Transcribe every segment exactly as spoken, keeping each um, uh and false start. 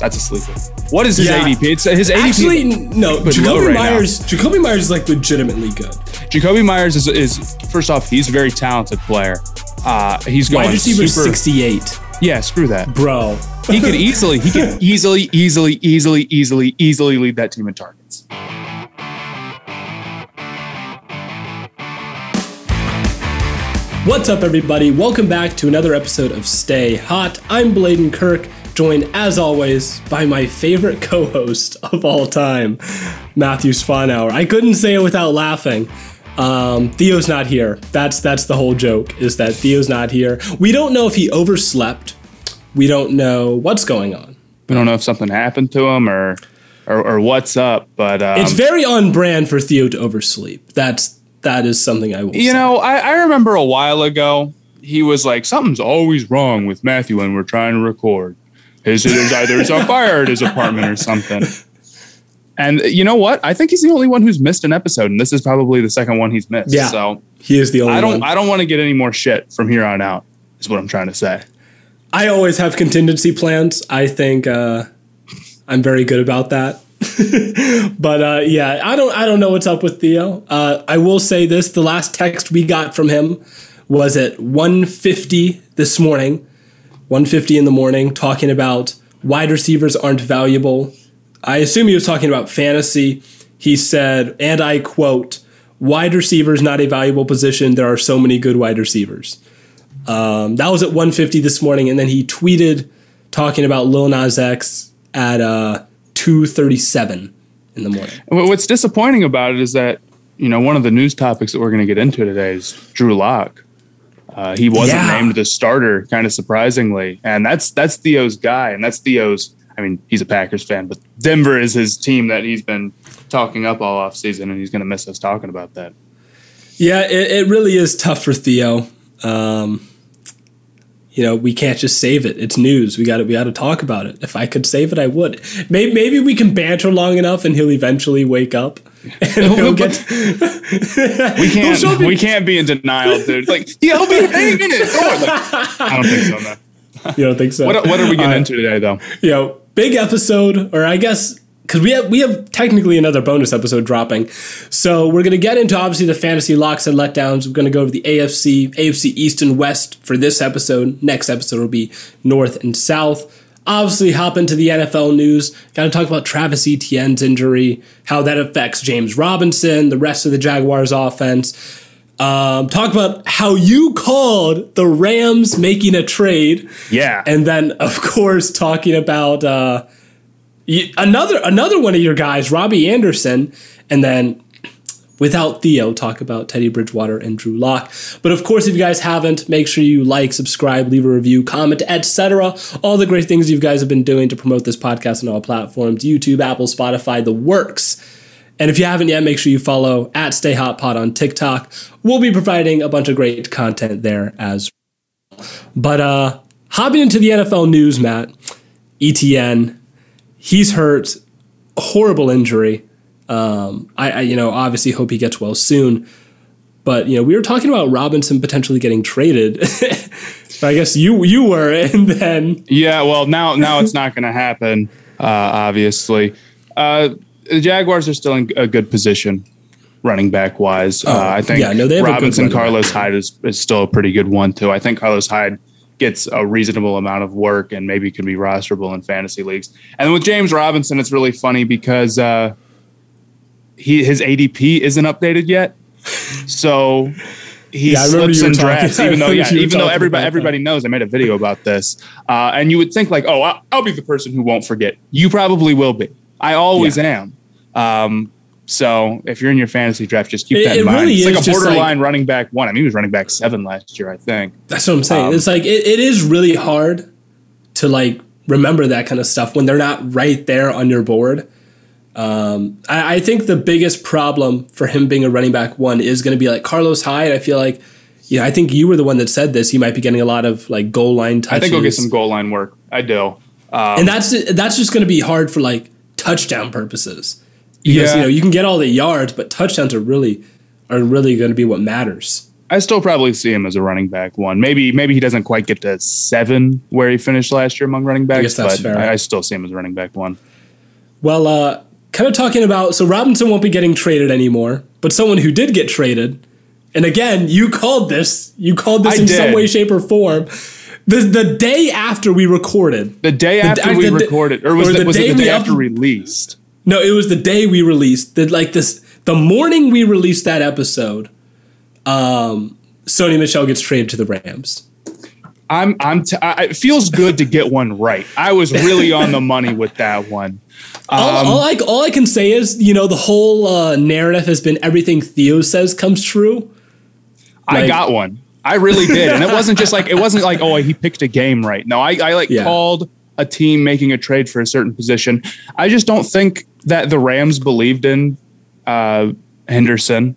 That's a sleeper. What is his yeah. A D P? It's his Actually, A D P. Actually, no. Jacoby right Meyers. Now. Jacoby Meyers is like legitimately good. Jacoby Meyers is, is first off, he's a very talented player. Uh, he's going wide receiver super, sixty-eight. Yeah, screw that, bro. He could easily, he could easily, easily, easily, easily, easily lead that team in targets. What's up, everybody? Welcome back to another episode of Stay Hot. I'm Blaiden Kirk, joined as always by my favorite co-host of all time, Matthew Spanauer. I couldn't say it without laughing. Um, Theo's not here. That's that's the whole joke, is that Theo's not here. We don't know if he overslept. We don't know what's going on. We don't know if something happened to him or or, or what's up. But um, it's very on brand for Theo to oversleep. That's that is something I will You say. know, I, I remember a while ago, he was like, something's always wrong with Matthew when we're trying to record. His there's either it's on fire at his apartment or something. And you know what? I think he's the only one who's missed an episode, and this is probably the second one he's missed. Yeah, so he is the only I don't, one. I don't want to get any more shit from here on out, is what I'm trying to say. I always have contingency plans. I think uh, I'm very good about that. but uh, yeah, I don't I don't know what's up with Theo. Uh, I will say this. The last text we got from him was at one fifty this morning. one fifty in the morning, talking about wide receivers aren't valuable. I assume he was talking about fantasy. He said, and I quote, wide receivers, not a valuable position. There are so many good wide receivers. Um, that was at one fifty this morning. And then he tweeted talking about Lil Nas X at uh, two thirty-seven in the morning. What's disappointing about it is that, you know, one of the news topics that we're going to get into today is Drew Lock. Uh, he wasn't yeah. named the starter, kind of surprisingly. And that's that's Theo's guy. And that's Theo's, I mean, he's a Packers fan, but Denver is his team that he's been talking up all offseason, and he's going to miss us talking about that. Yeah, it, it really is tough for Theo. Um, you know, we can't just save it. It's news. We got to we got to talk about it. If I could save it, I would. Maybe, maybe we can banter long enough and he'll eventually wake up. And he'll get we can't we can't be in denial, dude. Like, yeah, he'll be any minute. Like, I don't think so, man. You don't think so? What, what are we getting uh, into today, though? You know, big episode, or I guess because we have we have technically another bonus episode dropping. So we're going to get into obviously the fantasy locks and letdowns. We're going to go to the A F C, A F C East and West for this episode. Next episode will be North and South. Obviously, hop into the N F L news. Got to talk about Travis Etienne's injury, how that affects James Robinson, the rest of the Jaguars' offense. Um, talk about how you called the Rams making a trade. Yeah. And then, of course, talking about uh, another another one of your guys, Robbie Anderson. And then, without Theo, talk about Teddy Bridgewater and Drew Lock. But, of course, if you guys haven't, make sure you like, subscribe, leave a review, comment, et cetera. All the great things you guys have been doing to promote this podcast on all platforms, YouTube, Apple, Spotify, the works. And if you haven't yet, make sure you follow at Stay Hot Pod on TikTok. We'll be providing a bunch of great content there as well. But uh, hopping into the N F L news, Matt, Etienne, he's hurt, horrible injury. Um, I, I, you know, obviously hope he gets well soon. But, you know, we were talking about Robinson potentially getting traded. I guess you you were, and then... Yeah, well, now now it's not going to happen, uh, obviously. Uh, the Jaguars are still in a good position, running back-wise. Oh, uh, I think yeah, no, they have Robinson, Carlos Hyde is, is still a pretty good one, too. I think Carlos Hyde gets a reasonable amount of work and maybe could be rosterable in fantasy leagues. And then with James Robinson, it's really funny because uh, he his A D P isn't updated yet. So... He yeah, slips in drafts, even though yeah, even though everybody everybody knows. I made a video about this, uh, and you would think like, oh, I'll, I'll be the person who won't forget. You probably will be. I always yeah. am. Um, so if you're in your fantasy draft, just keep it, that in it mind. Really it's like a borderline like, running back one. I mean, he was running back seven last year, I think. That's what I'm saying. Um, it's like it, it is really hard to like remember that kind of stuff when they're not right there on your board. Um, I, I think the biggest problem for him being a running back one is going to be like Carlos Hyde. I feel like, yeah, I think you were the one that said this. He might be getting a lot of like goal line touches. I think he'll get some goal line work. I do. Um, and that's, that's just going to be hard for like touchdown purposes. Because, yeah. you know, you can get all the yards, but touchdowns are really, are really going to be what matters. I still probably see him as a running back one. Maybe, maybe he doesn't quite get to seven where he finished last year among running backs, I guess that's but fair. I, I still see him as a running back one. Well, uh, kind of talking about, so Robinson won't be getting traded anymore, but someone who did get traded, and again, you called this, you called this I in did. some way, shape, or form, the the day after we recorded. The day after the, we the, recorded, or was, or the, the was it the day after up, released? No, it was the day we released, the, like this, the morning we released that episode, um, Sony Michel gets traded to the Rams. I'm I'm. T- I, it feels good to get one right. I was really on the money with that one. Um, all, all, I, all I can say is, you know, the whole uh, narrative has been everything Theo says comes true. Like, I got one. I really did, and it wasn't just like it wasn't like oh he picked a game right. No, I I like yeah. called a team making a trade for a certain position. I just don't think that the Rams believed in uh, Henderson.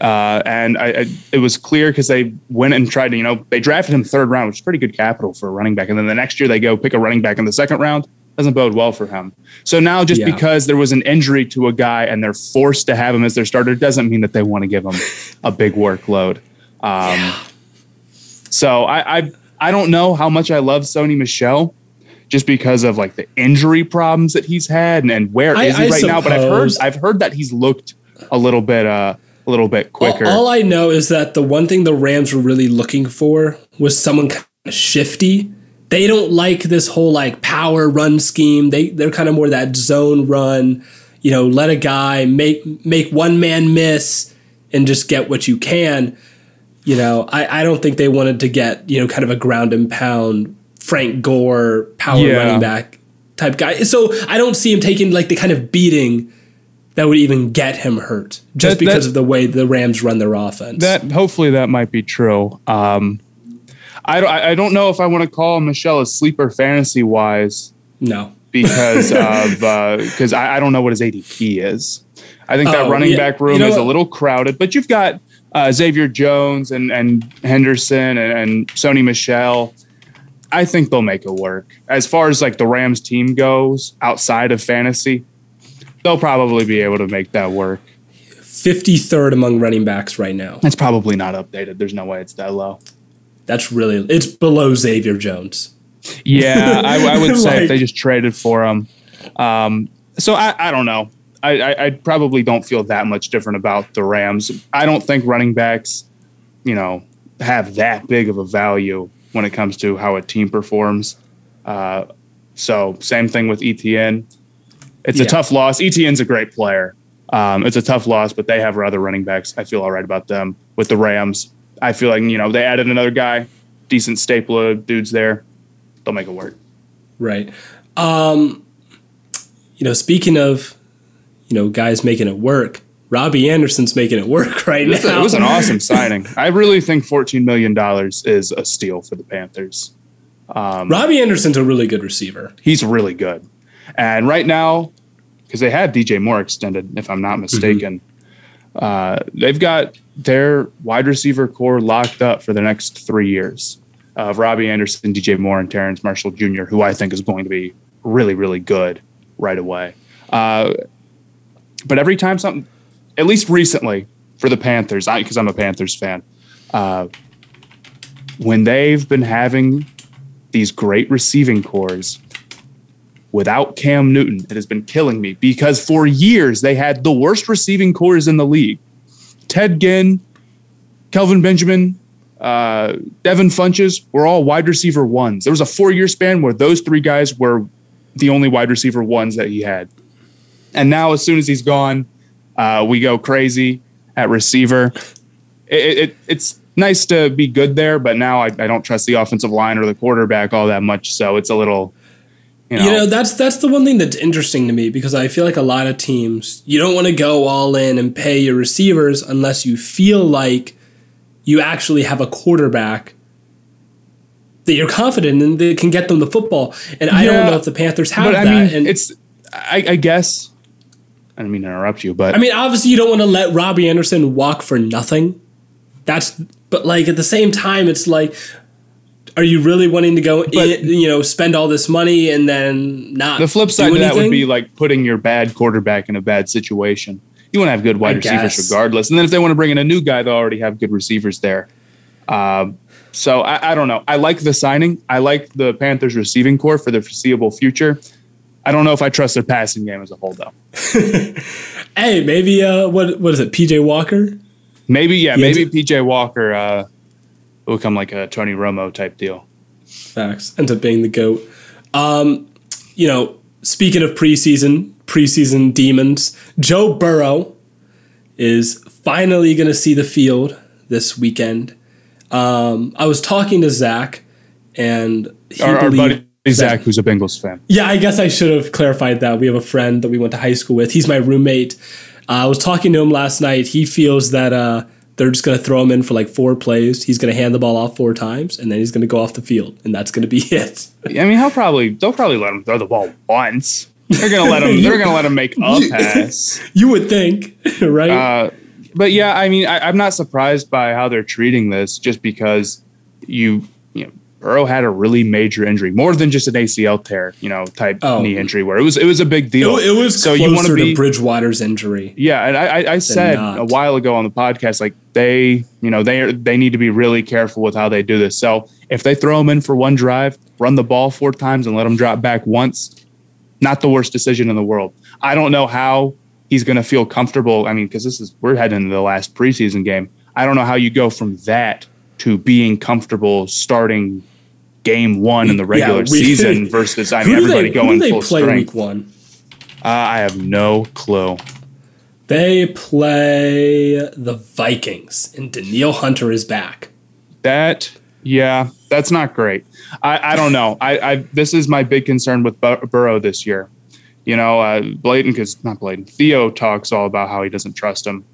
Uh, and I, I, it was clear because they went and tried to, you know, they drafted him third round, which is pretty good capital for a running back. And then the next year they go pick a running back in the second round. Doesn't bode well for him. So now just yeah. because there was an injury to a guy and they're forced to have him as their starter doesn't mean that they want to give him a big workload. Um, yeah. So I, I I don't know how much I love Sony Michel just because of like the injury problems that he's had and, and where I, is he I right suppose. now. But I've heard I've heard that he's looked a little bit uh a little bit quicker. All, all I know is that the one thing the Rams were really looking for was someone kind of shifty. They don't like this whole like power run scheme. They they're kind of more that zone run, you know, let a guy make make one man miss and just get what you can. You know, I, I don't think they wanted to get, you know, kind of a ground and pound Frank Gore power yeah. running back type guy. So I don't see him taking like the kind of beating that would even get him hurt just that, because that, of the way the Rams run their offense. That hopefully that might be true. Um, I don't, I don't know if I want to call Michelle a sleeper fantasy wise. No, because of, uh, because I, I don't know what his A D P is. I think oh, that running yeah, back room you know is what? a little crowded, but you've got uh, Xavier Jones and, and Henderson and, and Sony Michel. I think they'll make it work as far as like the Rams team goes outside of fantasy. They'll probably be able to make that work. fifty-third among running backs right now. That's probably not updated. There's no way it's that low. That's really, it's below Xavier Jones. Yeah, I, I would say like, if they just traded for him. Um, so I, I don't know. I, I, I probably don't feel that much different about the Rams. I don't think running backs, you know, have that big of a value when it comes to how a team performs. Uh, so same thing with Etienne. It's yeah. a tough loss. Etienne's a great player. Um, it's a tough loss, but they have other running backs. I feel all right about them. With the Rams, I feel like, you know, they added another guy, decent staple of dudes there. They'll make it work. Right. Um, you know, speaking of, you know, guys making it work, Robbie Anderson's making it work right now. A, it was an awesome signing. I really think fourteen million dollars is a steal for the Panthers. Um, Robbie Anderson's a really good receiver. He's really good. And right now, because they had D J Moore extended, if I'm not mistaken. Mm-hmm. Uh, they've got their wide receiver core locked up for the next three years of Robbie Anderson, D J Moore, and Terrence Marshall Junior, who I think is going to be really, really good right away. Uh, but every time something, at least recently for the Panthers, I because I'm a Panthers fan, uh, when they've been having these great receiving cores without Cam Newton, it has been killing me, because for years they had the worst receiving cores in the league. Ted Ginn, Kelvin Benjamin, uh, Devin Funches were all wide receiver ones. There was a four-year span where those three guys were the only wide receiver ones that he had. And now as soon as he's gone, uh, we go crazy at receiver. It, it, it's nice to be good there, but now I, I don't trust the offensive line or the quarterback all that much, so it's a little... You know. you know, that's that's the one thing that's interesting to me, because I feel like a lot of teams, you don't want to go all in and pay your receivers unless you feel like you actually have a quarterback that you're confident in that can get them the football. And yeah, I don't know if the Panthers have but that. I mean, and it's, I, I guess, I didn't mean to interrupt you, but. I mean, obviously you don't want to let Robbie Anderson walk for nothing. That's, but like at the same time, it's like, are you really wanting to go, but, you know, spend all this money and then not do anything? The flip side of that would be like putting your bad quarterback in a bad situation. You want to have good wide I receivers guess. regardless. And then if they want to bring in a new guy, they'll already have good receivers there. Um, so I, I don't know. I like the signing. I like the Panthers receiving core for the foreseeable future. I don't know if I trust their passing game as a whole, though. Hey, maybe, uh, what what is it, P J Walker? Maybe, yeah, you maybe d- P J Walker, uh, it'll become like a Tony Romo type deal. Facts. Ends up being the GOAT. Um, you know, speaking of preseason, preseason demons, Joe Burrow is finally going to see the field this weekend. Um, I was talking to Zach, and he our, our buddy that, Zach, who's a Bengals fan. Yeah, I guess I should have clarified that. We have a friend that we went to high school with. He's my roommate. Uh, I was talking to him last night. He feels that... Uh, They're just going to throw him in for like four plays. He's going to hand the ball off four times, and then he's going to go off the field, and that's going to be it. I mean, he'll probably they'll probably let him throw the ball once. They're going to let him. They're going to let him make a pass. You would think, right? Uh, but yeah, I mean, I, I'm not surprised by how they're treating this, just because you, you know, Burrow had a really major injury, more than just an A C L tear, you know, type oh. knee injury, where it was it was a big deal. It, it was so closer you want to be, Bridgewater's injury. Yeah, and I, I, I said not. a while ago on the podcast, like. They, you know, they are, they need to be really careful with how they do this. So if they throw him in for one drive, run the ball four times and let him drop back once, not the worst decision in the world. I don't know how he's going to feel comfortable. I mean, because this is we're heading into the last preseason game. I don't know how you go from that to being comfortable starting game one in the regular yeah, we, season versus I mean, everybody they, going full strength. Who do they play week one? Uh, I have no clue. They play the Vikings, and Danielle Hunter is back. That, yeah, that's not great. I, I don't know. I, I this is my big concern with Bur- Burrow this year. You know, uh, Blaiden, because not Blaiden, Theo talks all about how he doesn't trust him.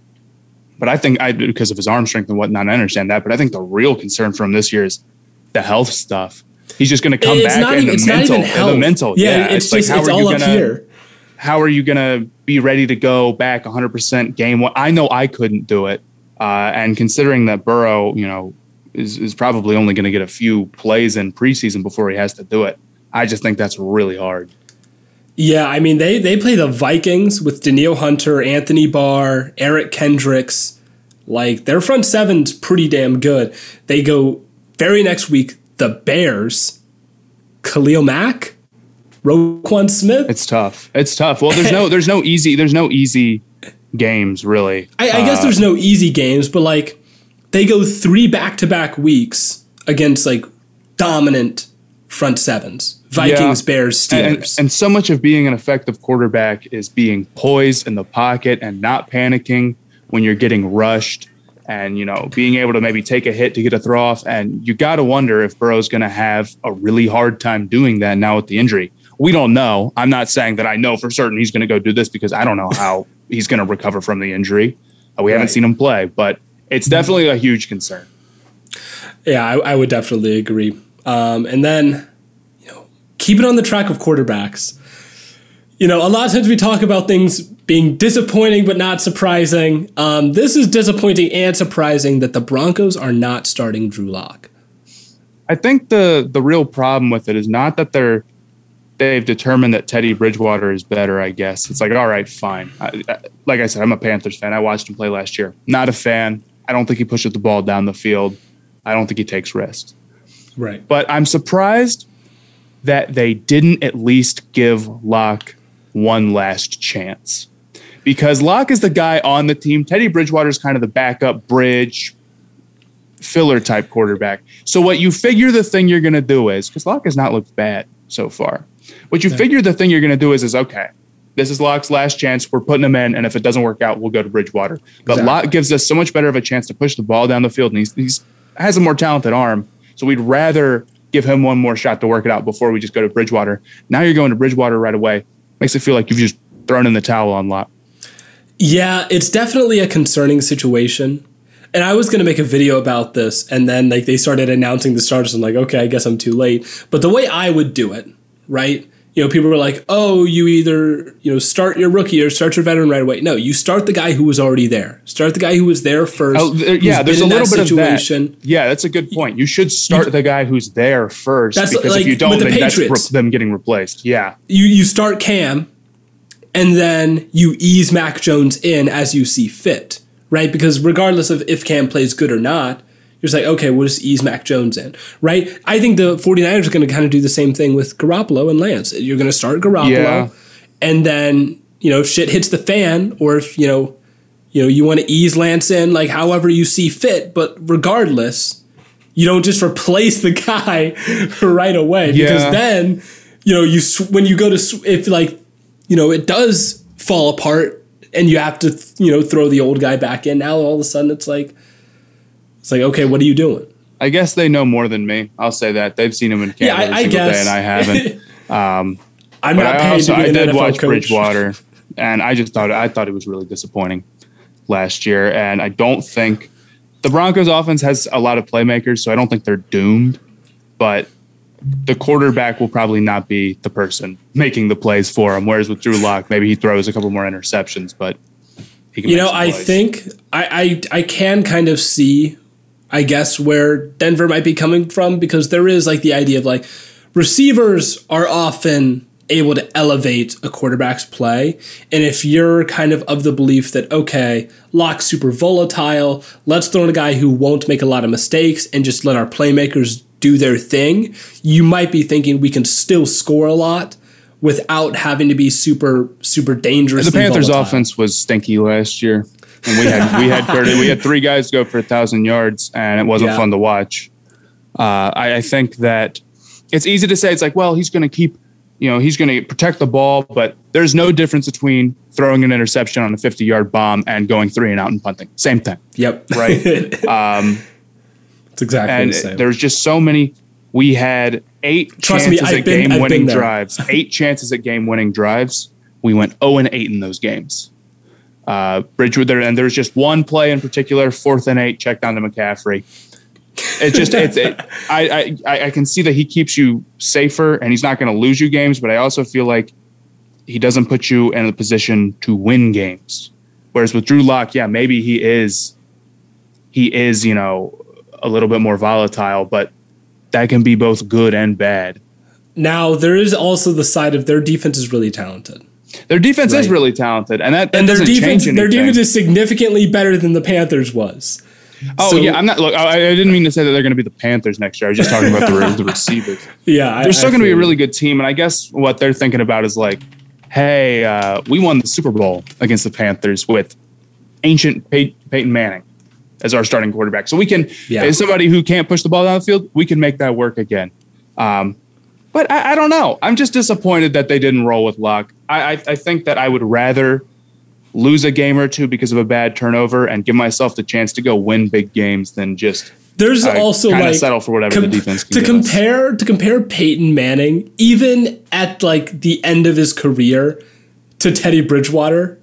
But I think, I because of his arm strength and whatnot, I understand that. But I think the real concern for him this year is the health stuff. He's just going to come it's back not, in, the mental, in the mental. Yeah, yeah it's, it's just, like, how it's are all you up gonna, here. How are you going to be ready to go back one hundred percent game one? I know I couldn't do it. Uh, and considering that Burrow, you know, is, is probably only going to get a few plays in preseason before he has to do it, I just think that's really hard. Yeah, I mean, they, they play the Vikings with Danielle Hunter, Anthony Barr, Eric Kendricks. Like, their front seven's pretty damn good. They go very next week, the Bears, Khalil Mack. Roquan Smith. It's tough. It's tough. Well, there's no, there's no easy, there's no easy games really. I, I uh, guess there's no easy games, but like they go three back-to-back weeks against like dominant front sevens, Vikings, yeah. Bears, Steelers. And, and, and so much of being an effective quarterback is being poised in the pocket and not panicking when you're getting rushed and, you know, being able to maybe take a hit to get a throw off. And you got to wonder if Burrow's going to have a really hard time doing that now with the injury. We don't know. I'm not saying that I know for certain he's going to go do this because I don't know how he's going to recover from the injury. Uh, we right. haven't seen him play, but it's definitely a huge concern. Yeah, I, I would definitely agree. Um, and then, you know, keep it on the track of quarterbacks. you know, a lot of times we talk about things being disappointing but not surprising. Um, this is disappointing and surprising that the Broncos are not starting Drew Lock. I think the the real problem with it is not that they're they've determined that Teddy Bridgewater is better, I guess. It's like, all right, fine. I, I, like I said, I'm a Panthers fan. I watched him play last year. Not a fan. I don't think he pushes the ball down the field. I don't think he takes risks. Right. But I'm surprised that they didn't at least give Lock one last chance, because Lock is the guy on the team. Teddy Bridgewater is kind of the backup bridge filler type quarterback. So what you figure the thing you're going to do is, because Lock has not looked bad so far, what you figure the thing you're going to do is, is okay, this is Lock's last chance. We're putting him in, and if it doesn't work out, we'll go to Bridgewater. But exactly. Lock gives us so much better of a chance to push the ball down the field, and he's, he's has a more talented arm. So we'd rather give him one more shot to work it out before we just go to Bridgewater. Now you're going to Bridgewater right away. Makes it feel like you've just thrown in the towel on Lock. Yeah, it's definitely a concerning situation. And I was going to make a video about this, and then like they started announcing the starters. I'm like, okay, I guess I'm too late. But the way I would do it, right? You know, people were like, oh, you either, you know, start your rookie or start your veteran right away. No, you start the guy who was already there. Start the guy who was there first. Oh, there, yeah, there's a little bit situation. of that. Yeah, that's a good point. You should start you, the guy who's there first, that's because like, if you don't, the then Patriots, that's them getting replaced. Yeah. You, you start Cam, and then you ease Mac Jones in as you see fit, right? Because regardless of if Cam plays good or not, you're just like, okay, we'll just ease Mac Jones in, right? I think the 49ers are going to kind of do the same thing with Garoppolo and Lance. You're going to start Garoppolo, yeah. and then, you know, if shit hits the fan, or if, you know, you know, you want to ease Lance in, like, however you see fit, but regardless, you don't just replace the guy right away, yeah. because then, you know, you when you go to, if, like, you know, it does fall apart, and you have to, you know, throw the old guy back in, now all of a sudden it's like, It's like, okay, what are you doing? I guess they know more than me. I'll say that. They've seen him in camp yeah, every I, I single guess. day, and I haven't. Um, I'm but not I paid also, to be an I did N F L watch coach. Bridgewater, and I just thought I thought it was really disappointing last year. And I don't think the Broncos' offense has a lot of playmakers, so I don't think they're doomed. But the quarterback will probably not be the person making the plays for him. Whereas with Drew Lock, maybe he throws a couple more interceptions, but he can. You know, I plays. think I, I I can kind of see, I guess, where Denver might be coming from, because there is like the idea of like receivers are often able to elevate a quarterback's play. And if you're kind of of the belief that, okay, Lock's super volatile, let's throw in a guy who won't make a lot of mistakes and just let our playmakers do their thing, you might be thinking we can still score a lot without having to be super, super dangerous. The Panthers' volatile. offense was stinky last year. And we had we had thirty, we had three guys go for a thousand yards, and it wasn't yeah. fun to watch. Uh, I, I think that it's easy to say it's like, well, he's going to keep, you know, he's going to protect the ball, but there's no difference between throwing an interception on a fifty-yard bomb and going three and out and punting. Same thing. Yep. Right. um, it's exactly and the same. There's just so many. We had eight Trust chances me, at been, game-winning drives. Eight chances at game-winning drives. We went zero and eight in those games. Uh, Bridgewater, and there's just one play in particular, fourth and eight, check down to McCaffrey. It's just, it's, it, I, I, I can see that he keeps you safer, and he's not going to lose you games, but I also feel like he doesn't put you in a position to win games. Whereas with Drew Lock, yeah, maybe he is, he is, you know, a little bit more volatile, but that can be both good and bad. Now, there is also the side of their defense is really talented. Their defense right. is really talented, and that, that and their defense their defense is significantly better than the Panthers was. Oh so, yeah, I'm not. Look, I, I didn't mean to say that they're going to be the Panthers next year. I was just talking about the, the receivers. Yeah, they're I, still going to be a really good team, and I guess what they're thinking about is like, hey, uh, we won the Super Bowl against the Panthers with ancient Pey- Peyton Manning as our starting quarterback, so we can, yeah. as somebody who can't push the ball down the field, we can make that work again. Um, But I, I don't know. I'm just disappointed that they didn't roll with Lock. I, I, I think that I would rather lose a game or two because of a bad turnover and give myself the chance to go win big games than just there's uh, also like settle for whatever com- the defense can to compare us. to compare Peyton Manning even at like the end of his career to Teddy Bridgewater.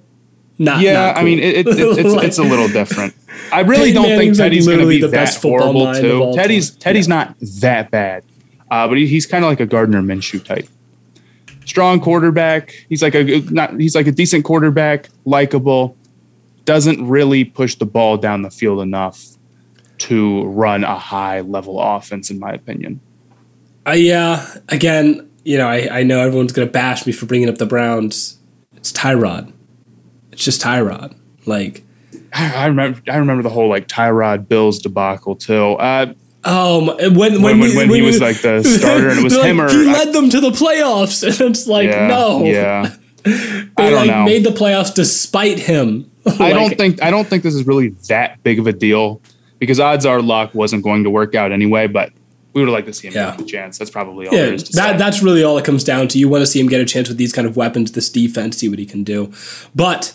Not yeah, not cool. I mean it, it, it's, it's it's a little different. I really Peyton don't Manning's think Teddy's like going to be that horrible too. Teddy's time. Teddy's yeah. not that bad. Uh, but he, he's kind of like a Gardner Minshew type. strong quarterback. He's like a not, he's like a decent quarterback, likable. Doesn't really push the ball down the field enough to run a high level offense, in my opinion. Uh, yeah. Again, you know, I, I know everyone's going to bash me for bringing up the Browns. It's Tyrod. It's just Tyrod. Like, I, I remember, I remember the whole like Tyrod Bills debacle too. Uh, Um, when when, when, when, when he was like the starter and it was like, him or he led I, them to the playoffs and it's like yeah, no yeah they I don't like know. Made the playoffs despite him. like, I don't think I don't think this is really that big of a deal because odds are Lock wasn't going to work out anyway, but we would like to see him yeah. get a chance. That's probably all yeah, there is to that, say. That's really all it comes down to. You want to see him get a chance with these kind of weapons, this defense, see what he can do. But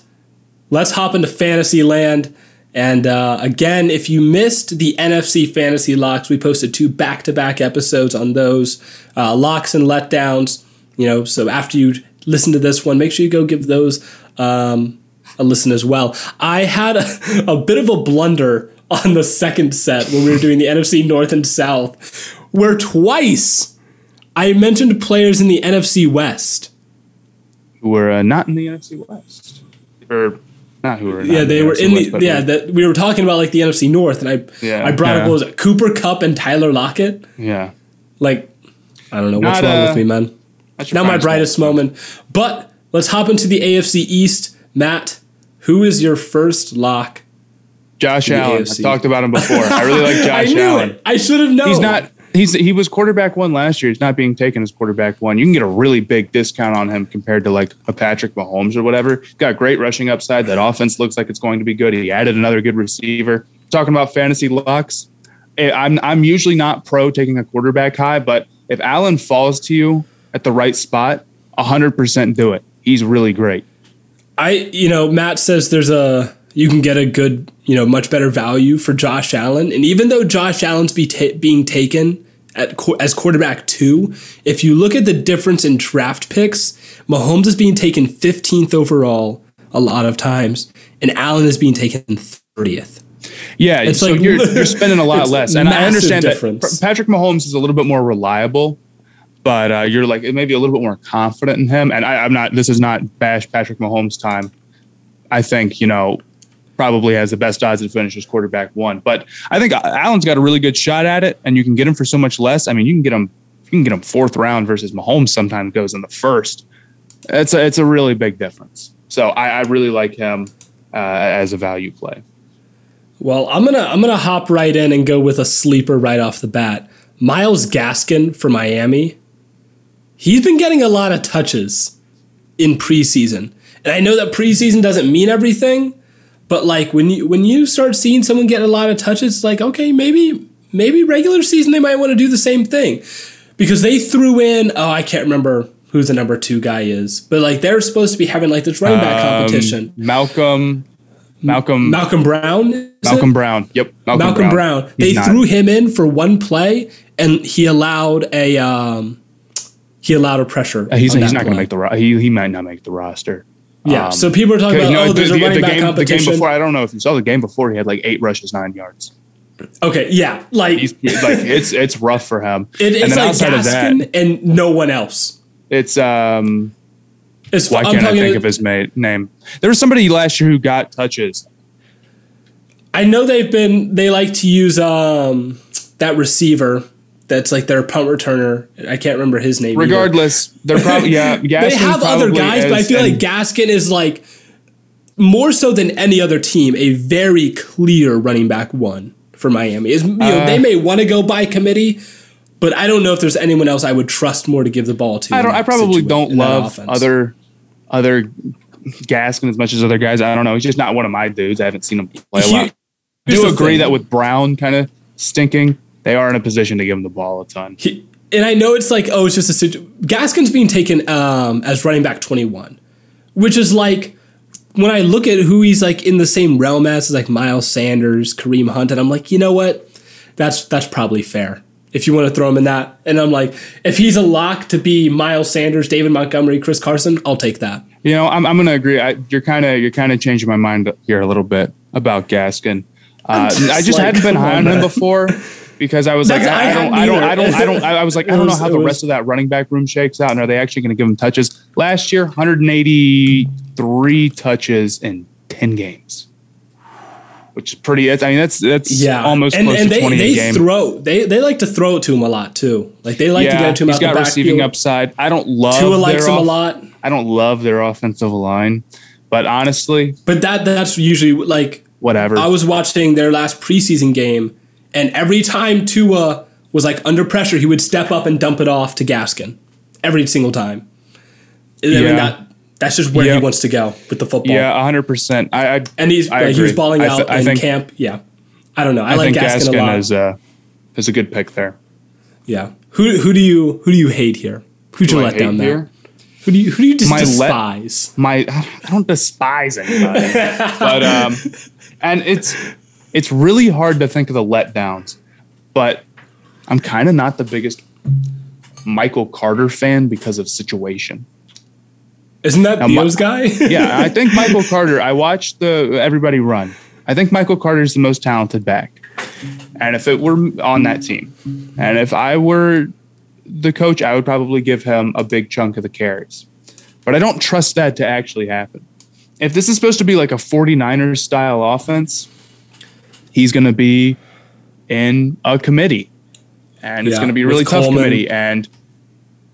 let's hop into fantasy land. And uh, again, if you missed the N F C fantasy locks, we posted two back-to-back episodes on those uh, locks and letdowns. You know, so after you listen to this one, make sure you go give those um, a listen as well. I had a, a bit of a blunder on the second set when we were doing the N F C North and South, where twice I mentioned players in the N F C West who were uh, not in the N F C West or. Not who were. Yeah, they were in the. West, yeah, that we were talking about like the N F C North, and I yeah, I brought yeah. up what was it, Cooper Kupp and Tyler Lockett. Yeah, like I don't know what's not, wrong uh, with me, man. Not my brightest stuff. moment. But let's hop into the A F C East. Matt, who is your first lock? Josh Allen. I talked about him before. I really like Josh I knew Allen. It. I should have known. He's not. He's he was quarterback one last year. He's not being taken as quarterback one. You can get a really big discount on him compared to like a Patrick Mahomes or whatever. Got great rushing upside. That offense looks like it's going to be good. He added another good receiver. Talking about fantasy locks, I'm I'm usually not pro taking a quarterback high, but if Allen falls to you at the right spot, one hundred percent do it. He's really great. I you know Matt says there's a. You can get a good, you know, much better value for Josh Allen. And even though Josh Allen's be ta- being taken at co- as quarterback two, if you look at the difference in draft picks, Mahomes is being taken fifteenth overall a lot of times, and Allen is being taken thirtieth. Yeah, it's so like, you're, you're spending a lot less. And I understand difference. that Patrick Mahomes is a little bit more reliable, but uh, you're like maybe a little bit more confident in him. And I, I'm not, this is not bash Patrick Mahomes time. I think, you know, probably has the best odds to finish as quarterback one, but I think Allen's got a really good shot at it, and you can get him for so much less. I mean, you can get him, you can get him fourth round versus Mahomes sometimes goes in the first. It's a, it's a really big difference. So I, I really like him uh, as a value play. Well, I'm gonna I'm gonna hop right in and go with a sleeper right off the bat. Miles Gaskin for Miami. He's been getting a lot of touches in preseason, and I know that preseason doesn't mean everything. But like when you when you start seeing someone get a lot of touches, it's like, okay, maybe maybe regular season they might want to do the same thing. Because they threw in, oh, I can't remember who the number two guy is. But like they're supposed to be having like this running back competition. Um, Malcolm Malcolm Malcolm Brown. Malcolm it? Brown. Yep. Malcolm, Malcolm Brown. Brown. They not. threw him in for one play and he allowed a um, he allowed a pressure. Uh, he's he's not going to make the ro- he he might not make the roster. Yeah, um, so people are talking about, no, oh, there's the, a running the back game, competition. The game before, I don't know if you saw the game before, he had like eight rushes, nine yards. Okay, yeah. Like, he's, he's like it's it's rough for him. It, it's like Gaskin that, and no one else. It's, um, it's why I'm can't I think to, of his ma- name? There was somebody last year who got touches. I know they've been, they like to use um, that receiver. That's like their punt returner. I can't remember his name. Regardless, either. they're probably yeah. Gaskin they have other guys, is, but I feel like Gaskin is like more so than any other team a very clear running back one for Miami. Is you uh, know they may want to go by committee, but I don't know if there's anyone else I would trust more to give the ball to. I don't. I probably don't love other other Gaskin as much as other guys. I don't know. He's just not one of my dudes. I haven't seen him play a lot. I do agree that with Brown kind of stinking. They are in a position to give him the ball a ton. He, and I know it's like, oh, it's just a situation. Gaskin's being taken um, as running back twenty-one, which is like, when I look at who he's like in the same realm as, is like Miles Sanders, Kareem Hunt, and I'm like, you know what? That's that's probably fair if you want to throw him in that. And I'm like, if he's a lock to be Miles Sanders, David Montgomery, Chris Carson, I'll take that. You know, I'm I'm going to agree. I, you're kind of you're kind of changing my mind here a little bit about Gaskin. Uh, just I just like, hadn't been high on, on him before. because I was That's, like, I, I, don't, I, don't, I don't, I don't, I don't, I was like, I don't was, know how the was, rest of that running back room shakes out. And are they actually going to give him touches? Last year, one hundred eighty-three touches in ten games. Which is pretty. I mean, that's that's yeah. almost and, close and to they, twenty they a game. Throw, they they like to throw it to him a lot too. Like they like yeah, to get to him. He's out got the receiving field. Upside. I don't love. Tua likes him off, a lot. I don't love their offensive line, but honestly, but that that's usually like whatever. I was watching their last preseason game, and every time Tua was like under pressure, he would step up and dump it off to Gaskin every single time. Yeah. I mean, that, That's just where yep. he wants to go with the football. Yeah, one hundred percent. I, I and he's I uh, he was balling I th- out I in think, camp. Yeah, I don't know. I, I like think Gaskin, Gaskin a lot. Is a is a good pick there. Yeah. Who who do you who do you hate here? Who'd you do let down there? Here? Who do you who do you just my despise? Le- my I don't despise anybody. but um, and it's it's really hard to think of the letdowns. But I'm kind of not the biggest Michael Carter fan because of situation. Isn't that now, Theo's guy? yeah, I think Michael Carter, I watched the Everybody Run. I think Michael Carter is the most talented back. And if it were on that team, and if I were the coach, I would probably give him a big chunk of the carries. But I don't trust that to actually happen. If this is supposed to be like a 49ers style offense, he's going to be in a committee. And yeah, it's going to be a really tough Coleman. committee. And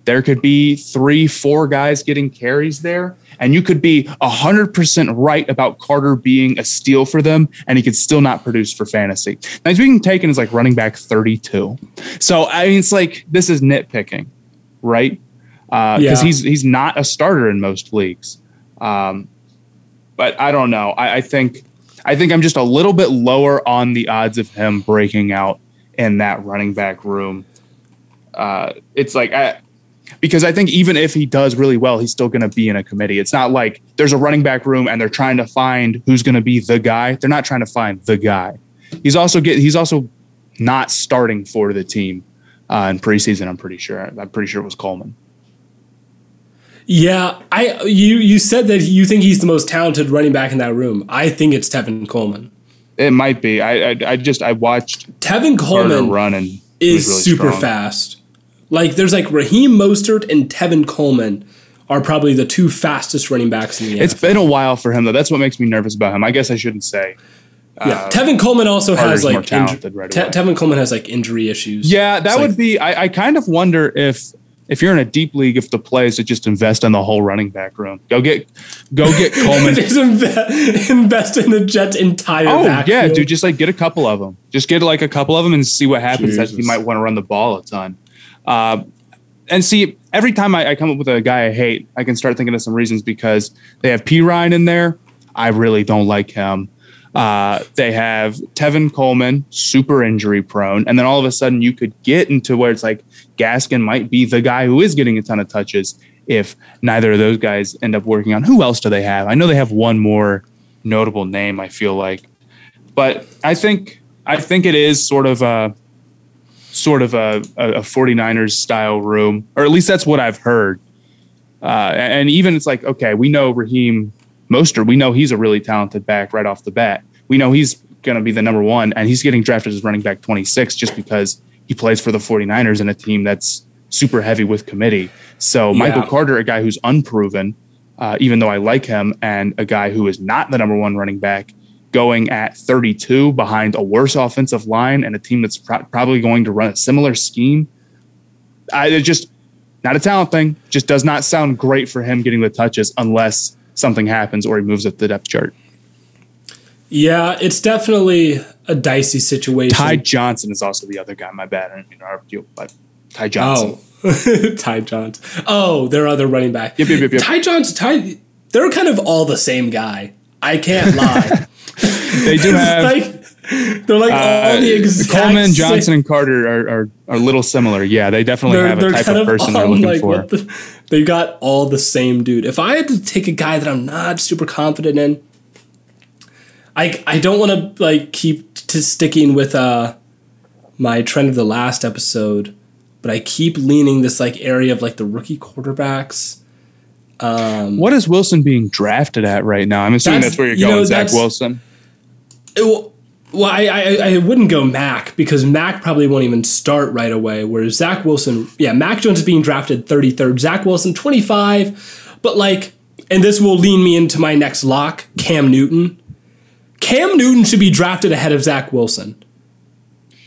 there could be three, four guys getting carries there, and you could be one hundred percent right about Carter being a steal for them, and he could still not produce for fantasy. Now, he's being taken as, like, running back thirty-two. So, I mean, it's like this is nitpicking, right? Because uh, yeah. he's he's not a starter in most leagues. Um, but I don't know. I, I think I think I'm just a little bit lower on the odds of him breaking out in that running back room. Uh, it's like – I. Because I think even if he does really well, he's still going to be in a committee. It's not like there's a running back room and they're trying to find who's going to be the guy. They're not trying to find the guy. He's also get, he's also not starting for the team uh, in preseason, I'm pretty sure. I'm pretty sure it was Coleman. Yeah, I you you said that you think he's the most talented running back in that room. I think it's Tevin Coleman. It might be. I I, I just I watched Tevin Coleman run and is really super strong. fast. Like, there's like Raheem Mostert and Tevin Coleman are probably the two fastest running backs in the N F L. It's been a while for him, though. That's what makes me nervous about him. I guess I shouldn't say. Yeah, uh, Tevin Coleman also has like inju- right Te- Tevin Coleman has like injury issues. Yeah, that it's would like, be. I, I kind of wonder if if you're in a deep league, if the play is to just invest in the whole running back room. Go get go get Coleman. Just inve- invest in the Jets' entire. Oh backfield. yeah, dude, just like get a couple of them. Just get like a couple of them and see what happens. That he might want to run the ball a ton. Uh, and see, every time I, I come up with a guy I hate, I can start thinking of some reasons because they have P. Ryan in there. I really don't like him. Uh, they have Tevin Coleman, super injury prone. And then all of a sudden you could get into where it's like Gaskin might be the guy who is getting a ton of touches if neither of those guys end up working on. Who else do they have? I know they have one more notable name, I feel like. But I think I think it is sort of a – sort of a, a forty-niners style room, or at least that's what I've heard. Uh, and even it's like, okay, we know Raheem Mostert. We know he's a really talented back right off the bat. We know he's going to be the number one, and he's getting drafted as running back twenty-six just because he plays for the forty-niners in a team that's super heavy with committee. So yeah. Michael Carter, a guy who's unproven, uh, even though I like him, and a guy who is not the number one running back, going at thirty-two behind a worse offensive line and a team that's pro- probably going to run a similar scheme. I it just not a talent thing. Just does not sound great for him getting the touches unless something happens or he moves up the depth chart. Yeah, it's definitely a dicey situation. Ty Johnson is also the other guy. My bad. I didn't mean to interrupt you, but Ty Johnson. Oh, Ty Johnson. Oh, their other running back. Yep, yep, yep, yep. Ty Johnson. Ty. They're kind of all the same guy. I can't lie. They do have like, they're like uh, all the exact Coleman, Johnson, same. And Carter are, are are a little similar. Yeah, they definitely they're, have a type of person they're looking like, for. The, they got all the same dude. If I had to take a guy that I'm not super confident in, I I don't want to like keep to sticking with uh my trend of the last episode, but I keep leaning this like area of like the rookie quarterbacks. Um, what is Wilson being drafted at right now? I'm assuming that's, that's where you're going, you know, Zach Wilson. It, well, Well, I, I I wouldn't go Mac, because Mac probably won't even start right away, whereas Zach Wilson, yeah, Mac Jones is being drafted thirty-third, Zach Wilson twenty-five, but like, and this will lean me into my next lock, Cam Newton. Cam Newton should be drafted ahead of Zach Wilson.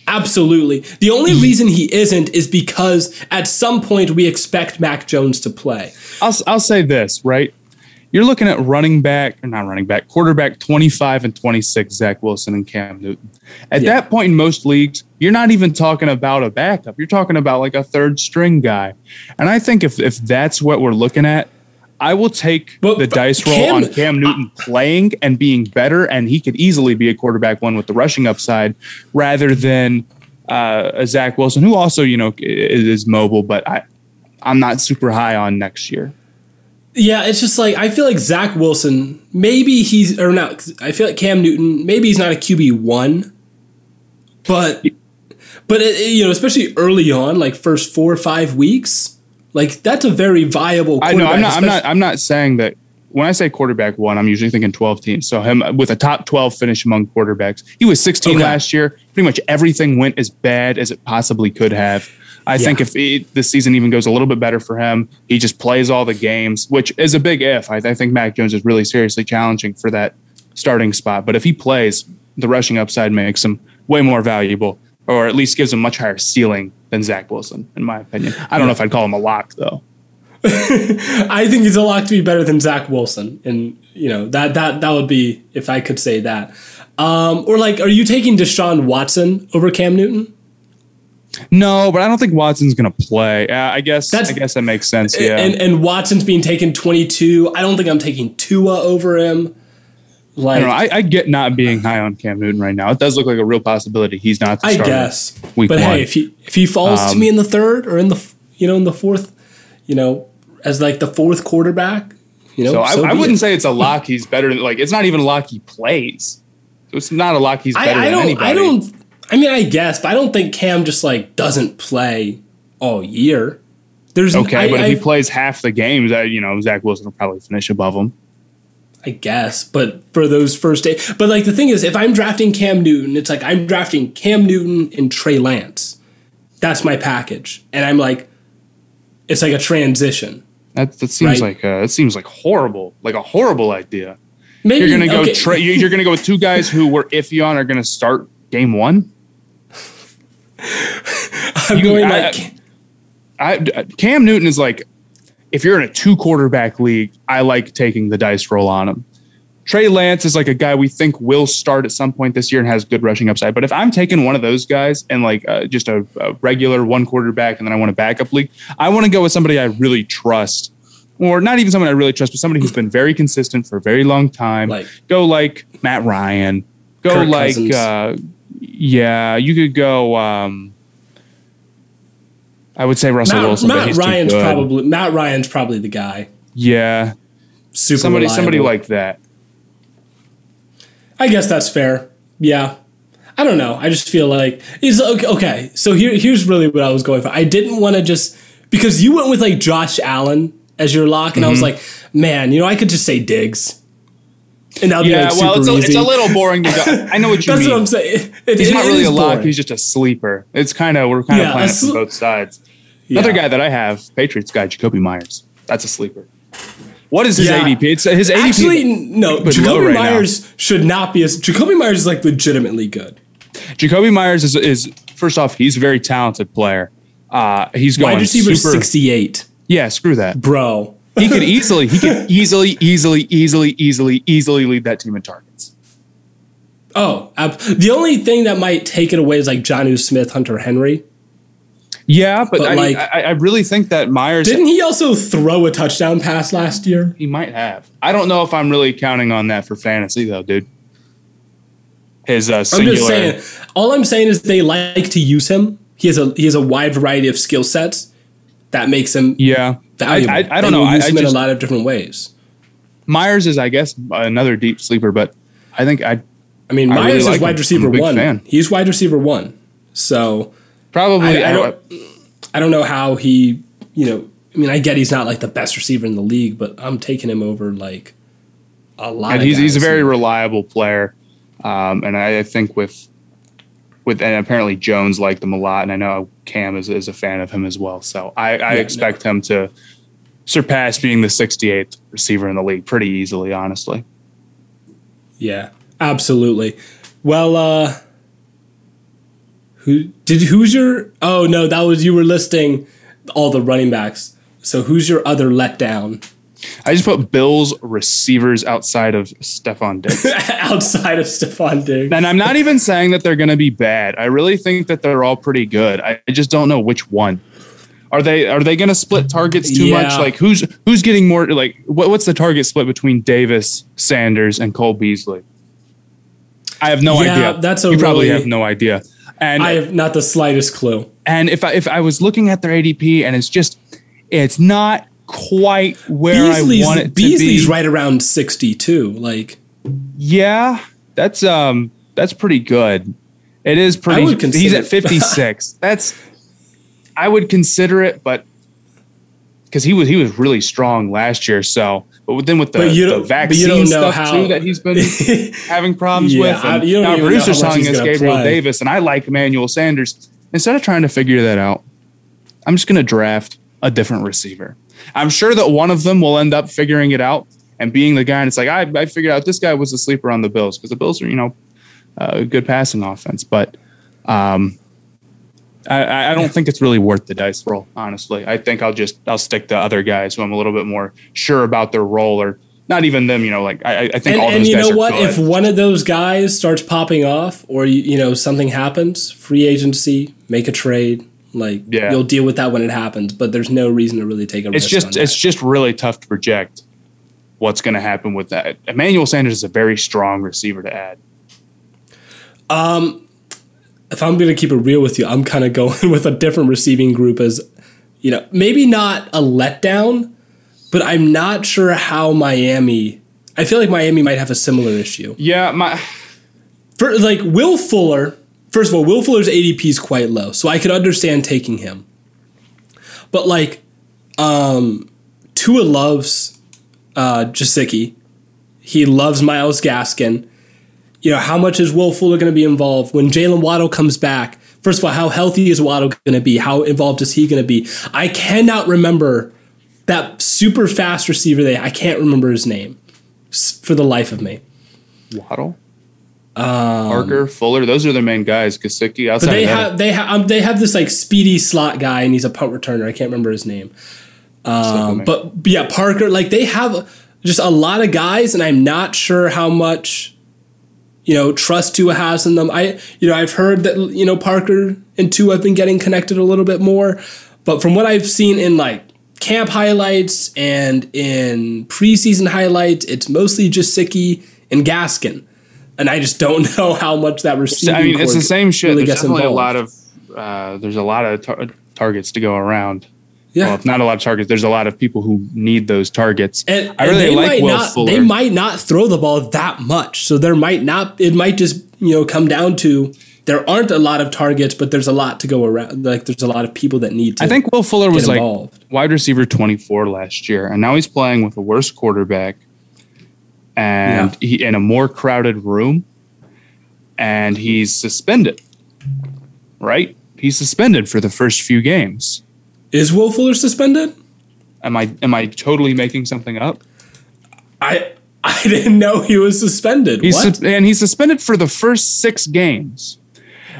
Absolutely. The only reason he isn't is because at some point we expect Mac Jones to play. I'll, I'll say this, right? You're looking at running back, or not running back, quarterback twenty-five and twenty-six, Zach Wilson and Cam Newton. At yeah. that point in most leagues, you're not even talking about a backup. You're talking about like a third string guy. And I think if, if that's what we're looking at, I will take but, the but dice roll Cam, on Cam Newton uh, playing and being better, and he could easily be a quarterback one with the rushing upside, rather than uh, a Zach Wilson, who also, you know, is mobile, but I, I'm not super high on next year. Yeah, it's just like, I feel like Zach Wilson, maybe he's, or not, I feel like Cam Newton, maybe he's not a Q B one, but, but it, you know, especially early on, like first four or five weeks, like that's a very viable quarterback. I know, I'm not, I'm not, I'm not saying that. When I say quarterback one, I'm usually thinking twelve teams. So him with a top twelve finish among quarterbacks. He was sixteen okay. last year. Pretty much everything went as bad as it possibly could have. I yeah. think if he, this season even goes a little bit better for him, he just plays all the games, which is a big if. I, I think Mac Jones is really seriously challenging for that starting spot. But if he plays, the rushing upside makes him way more valuable, or at least gives him much higher ceiling than Zach Wilson, in my opinion. I don't know if I'd call him a lock, though. I think he's a lock to be better than Zach Wilson. And, you know, that that that would be, if I could say that. Um, or, like, are you taking Deshaun Watson over Cam Newton? No, but I don't think Watson's going to play. Uh, I guess That's, I guess that makes sense. Yeah, and, and Watson's being taken twenty-two. I don't think I'm taking Tua over him. Like, I, don't know, I, I get not being high on Cam Newton right now. It does look like a real possibility he's not. The I guess, week but one. Hey, if he if he falls um, to me in the third or in the you know in the fourth, you know, as like the fourth quarterback, you know. So, so I, I wouldn't it. say it's a lock. He's better than like it's not even a lock. He plays. So it's not a lock. He's better I, I than don't, anybody. I don't. I mean, I guess, but I don't think Cam just, like, doesn't play all year. There's Okay, n- I, but if I've, he plays half the games, I, you know, Zach Wilson will probably finish above him. I guess, but for those first days. But, like, the thing is, if I'm drafting Cam Newton, it's like I'm drafting Cam Newton and Trey Lance. That's my package. And I'm like, it's like a transition. That, that seems right? like a, that seems like horrible, like a horrible idea. Maybe, you're going to go okay. tra- You're going to go with two guys who we're iffy on are going to start game one? I'm you, going I, like I, I, Cam Newton is like, if you're in a two quarterback league, I like taking the dice roll on him. Trey Lance is like a guy we think will start at some point this year and has good rushing upside. But if I'm taking one of those guys and like uh, just a, a regular one quarterback and then I want a backup league, I want to go with somebody I really trust, or not even someone I really trust, but somebody who's been very consistent for a very long time. Like, go like Matt Ryan. Go Kirk like Cousins. uh Yeah, you could go. Um, I would say Russell Matt, Wilson. Matt but he's Ryan's too good. probably Matt Ryan's probably the guy. Yeah, super somebody reliable. somebody like that. I guess that's fair. Yeah, I don't know. I just feel like is okay. Okay, so here here's really what I was going for. I didn't want to just because you went with like Josh Allen as your lock, and mm-hmm. I was like, man, you know, I could just say Diggs. And that'll yeah, be like well, it's a, it's a little boring. To go. I know what you That's mean. That's what I'm saying. It, he's it, not it really a lock. Boring. He's just a sleeper. It's kind of we're kind of yeah, playing sl- it from both sides. Yeah. Another guy that I have, Patriots guy, Jacoby Meyers. That's a sleeper. What is his yeah. A D P? It's his A D P. Actually, no. Jacoby right Meyers now. should not be. A, Jacoby Meyers is like legitimately good. Jacoby Meyers is is first off, he's a very talented player. Uh, he's going wide receiver super, sixty-eight. Yeah, screw that, bro. He could easily, he could easily, easily, easily, easily, easily lead that team in targets. Oh, uh, the only thing that might take it away is like Jonnu Smith, Hunter Henry. Yeah, but, but I, like, I, I really think that Meyers... Didn't he also throw a touchdown pass last year? He might have. I don't know if I'm really counting on that for fantasy, though, dude. His uh, singular... I'm just saying, all I'm saying is they like to use him. He has a, he has a wide variety of skill sets that makes him... Yeah. I, I, I don't know. I use him in a lot of different ways. Myers is, I guess, another deep sleeper, but I think I. I mean, I Myers really is like wide him. receiver one. Fan. He's wide receiver one, so probably I, I don't. I don't know how he. You know, I mean, I get he's not like the best receiver in the league, but I'm taking him over like a lot. And of he's guys. he's a very reliable player. Um, and I, I think with with and apparently Jones liked him a lot, and I know Cam is, is a fan of him as well. So I, I yeah, expect no. him to surpass being the sixty-eighth receiver in the league pretty easily, honestly. Yeah, absolutely. Well, uh, who did who's your? Oh no, that was you were listing all the running backs. So who's your other letdown? I just put Bills receivers outside of Stephon Diggs. Outside of Stephon Diggs. And I'm not even saying that they're going to be bad. I really think that they're all pretty good. I just don't know which one. Are they are they going to split targets too yeah. much? Like who's who's getting more? Like what, what's the target split between Davis, Sanders, and Cole Beasley? I have no yeah, idea. That's a you really, probably have no idea. And I have not the slightest clue. And if I, if I was looking at their A D P and it's just it's not. Quite where Beasley's, I want it Beasley's to be. Beasley's right around sixty-two. Like, yeah, that's um, that's pretty good. It is pretty. He's at fifty-six. That's I would consider it, but because he was he was really strong last year. So, but then with the, the vaccine stuff how, too that he's been having problems yeah, with. And I, you now, our producer's telling us Gabriel play. Davis, and I like Emmanuel Sanders. Instead of trying to figure that out, I'm just going to draft a different receiver. I'm sure that one of them will end up figuring it out and being the guy. And it's like, I, I figured out this guy was a sleeper on the Bills because the Bills are, you know, a uh, good passing offense. But um, I, I don't think it's really worth the dice roll, honestly. I think I'll just I'll stick to other guys who I'm a little bit more sure about their role or not even them. You know, like I, I think and, all those guys are good. And you know what? If one of those guys starts popping off or, you, you know, something happens, free agency, make a trade. Like yeah. you'll deal with that when it happens, but there's no reason to really take a it's risk. It's just on it's just really tough to project what's going to happen with that. Emmanuel Sanders is a very strong receiver to add. Um, if I'm going to keep it real with you, I'm kind of going with a different receiving group as, you know, maybe not a letdown, but I'm not sure how Miami. I feel like Miami might have a similar issue. Yeah, my for like Will Fuller. First of all, Will Fuller's A D P is quite low, so I could understand taking him. But, like, um, Tua loves uh, Gesicki. He loves Miles Gaskin. You know, how much is Will Fuller going to be involved? When Jaylen Waddle comes back, first of all, how healthy is Waddle going to be? How involved is he going to be? I cannot remember that super fast receiver. They I can't remember his name for the life of me. Waddle? Um, Parker, Fuller, those are their main guys. Gesicki, outside but they of have they have um, they have this like speedy slot guy, and he's a punt returner. I can't remember his name, um, but yeah, Parker. Like they have just a lot of guys, and I'm not sure how much you know trust Tua has in them. I you know I've heard that you know Parker and Tua have been getting connected a little bit more, but from what I've seen in like camp highlights and in preseason highlights, it's mostly Gesicki and Gaskin. And I just don't know how much that receiving. I mean, it's the same shit. Really there's definitely involved. a lot of uh, there's a lot of tar- targets to go around. Yeah, well, if not a lot of targets. There's a lot of people who need those targets. And I really and like Will not, Fuller. They might not throw the ball that much, so there might not. It might just you know come down to there aren't a lot of targets, but there's a lot to go around. Like there's a lot of people that need to. I think Will Fuller was involved. like wide receiver twenty-four last year, and now he's playing with a worse quarterback. And yeah. he in a more crowded room, and he's suspended, right? He's suspended for the first few games. Is Will Fuller suspended? Am I am I totally making something up? I I didn't know he was suspended. He's what? Su- and he's suspended for the first six games.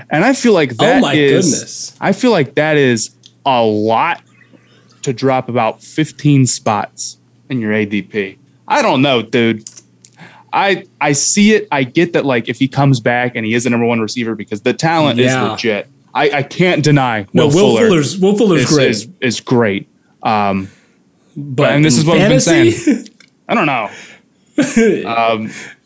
And I feel like that oh my is, goodness. I feel like that is a lot to drop about fifteen spots in your A D P. I don't know, dude. I I see it. I get that, like, if he comes back and he is the number one receiver because the talent yeah. is legit. I, I can't deny no, Will, Will Fuller Fuller's, Will Fuller's is, great. Is, is great. Um, but, but and this is what fantasy? I've been saying. I don't know. Um,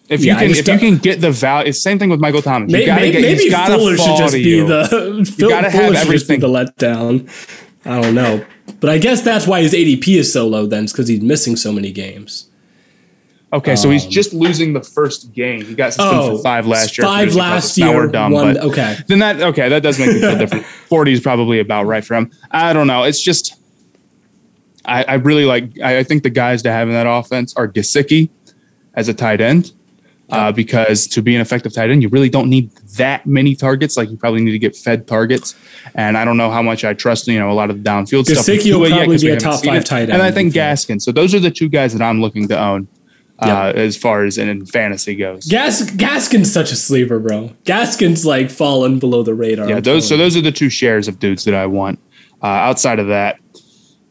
if yeah, you can if you can get the value, it's the same thing with Michael Thomas. You may, gotta may, get, maybe he's Fuller should just be you. the Phil, you gotta Fuller have everything. Should just be the letdown. I don't know. But I guess that's why his A D P is so low then, it's because he's missing so many games. Okay, so he's just losing the first game. He got suspended oh, for five last year. Five last year. Now we're dumb, one, but okay. Then that okay, that does make me feel different. forty is probably about right for him. I don't know. It's just I, I really like I, I think the guys to have in that offense are Gesicki as a tight end, uh, because to be an effective tight end, you really don't need that many targets. Like, you probably need to get fed targets. And I don't know how much I trust, you know, a lot of the downfield Gesicki stuff. Gesicki will probably yeah, be a top five tight end. And I think Gaskin. So those are the two guys that I'm looking to own. Uh, yep. As far as in fantasy goes, Gas Gaskin's such a sleeper, bro. Gaskin's like fallen below the radar. Yeah, those. So those are the two shares of dudes that I want. Uh, outside of that,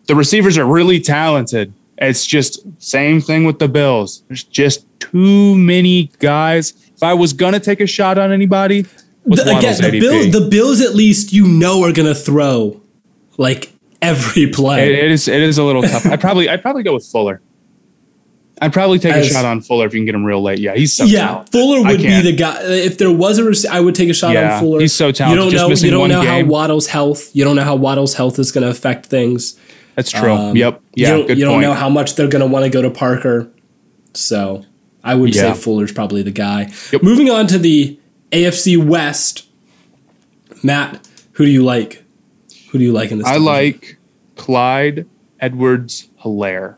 the receivers are really talented. It's just same thing with the Bills. There's just too many guys. If I was gonna take a shot on anybody, with the, again, the Bills, the Bills at least you know are gonna throw like every play. It, it is. It is a little tough. I probably. I probably go with Fuller. I'd probably take As, a shot on Fuller if you can get him real late. Yeah, he's so yeah, talented. Fuller would be the guy. If there was a rec- I would take a shot yeah, on Fuller. He's so talented. You don't know, Just you don't know how Waddle's health. You don't know how Waddle's health is going to affect things. That's true. Um, yep. Yeah, you don't, good you don't point. know how much they're going to want to go to Parker. So I would yeah. say Fuller's probably the guy. Yep. Moving on to the A F C West. Matt, who do you like? Who do you like in this I division? like Clyde Edwards-Helaire.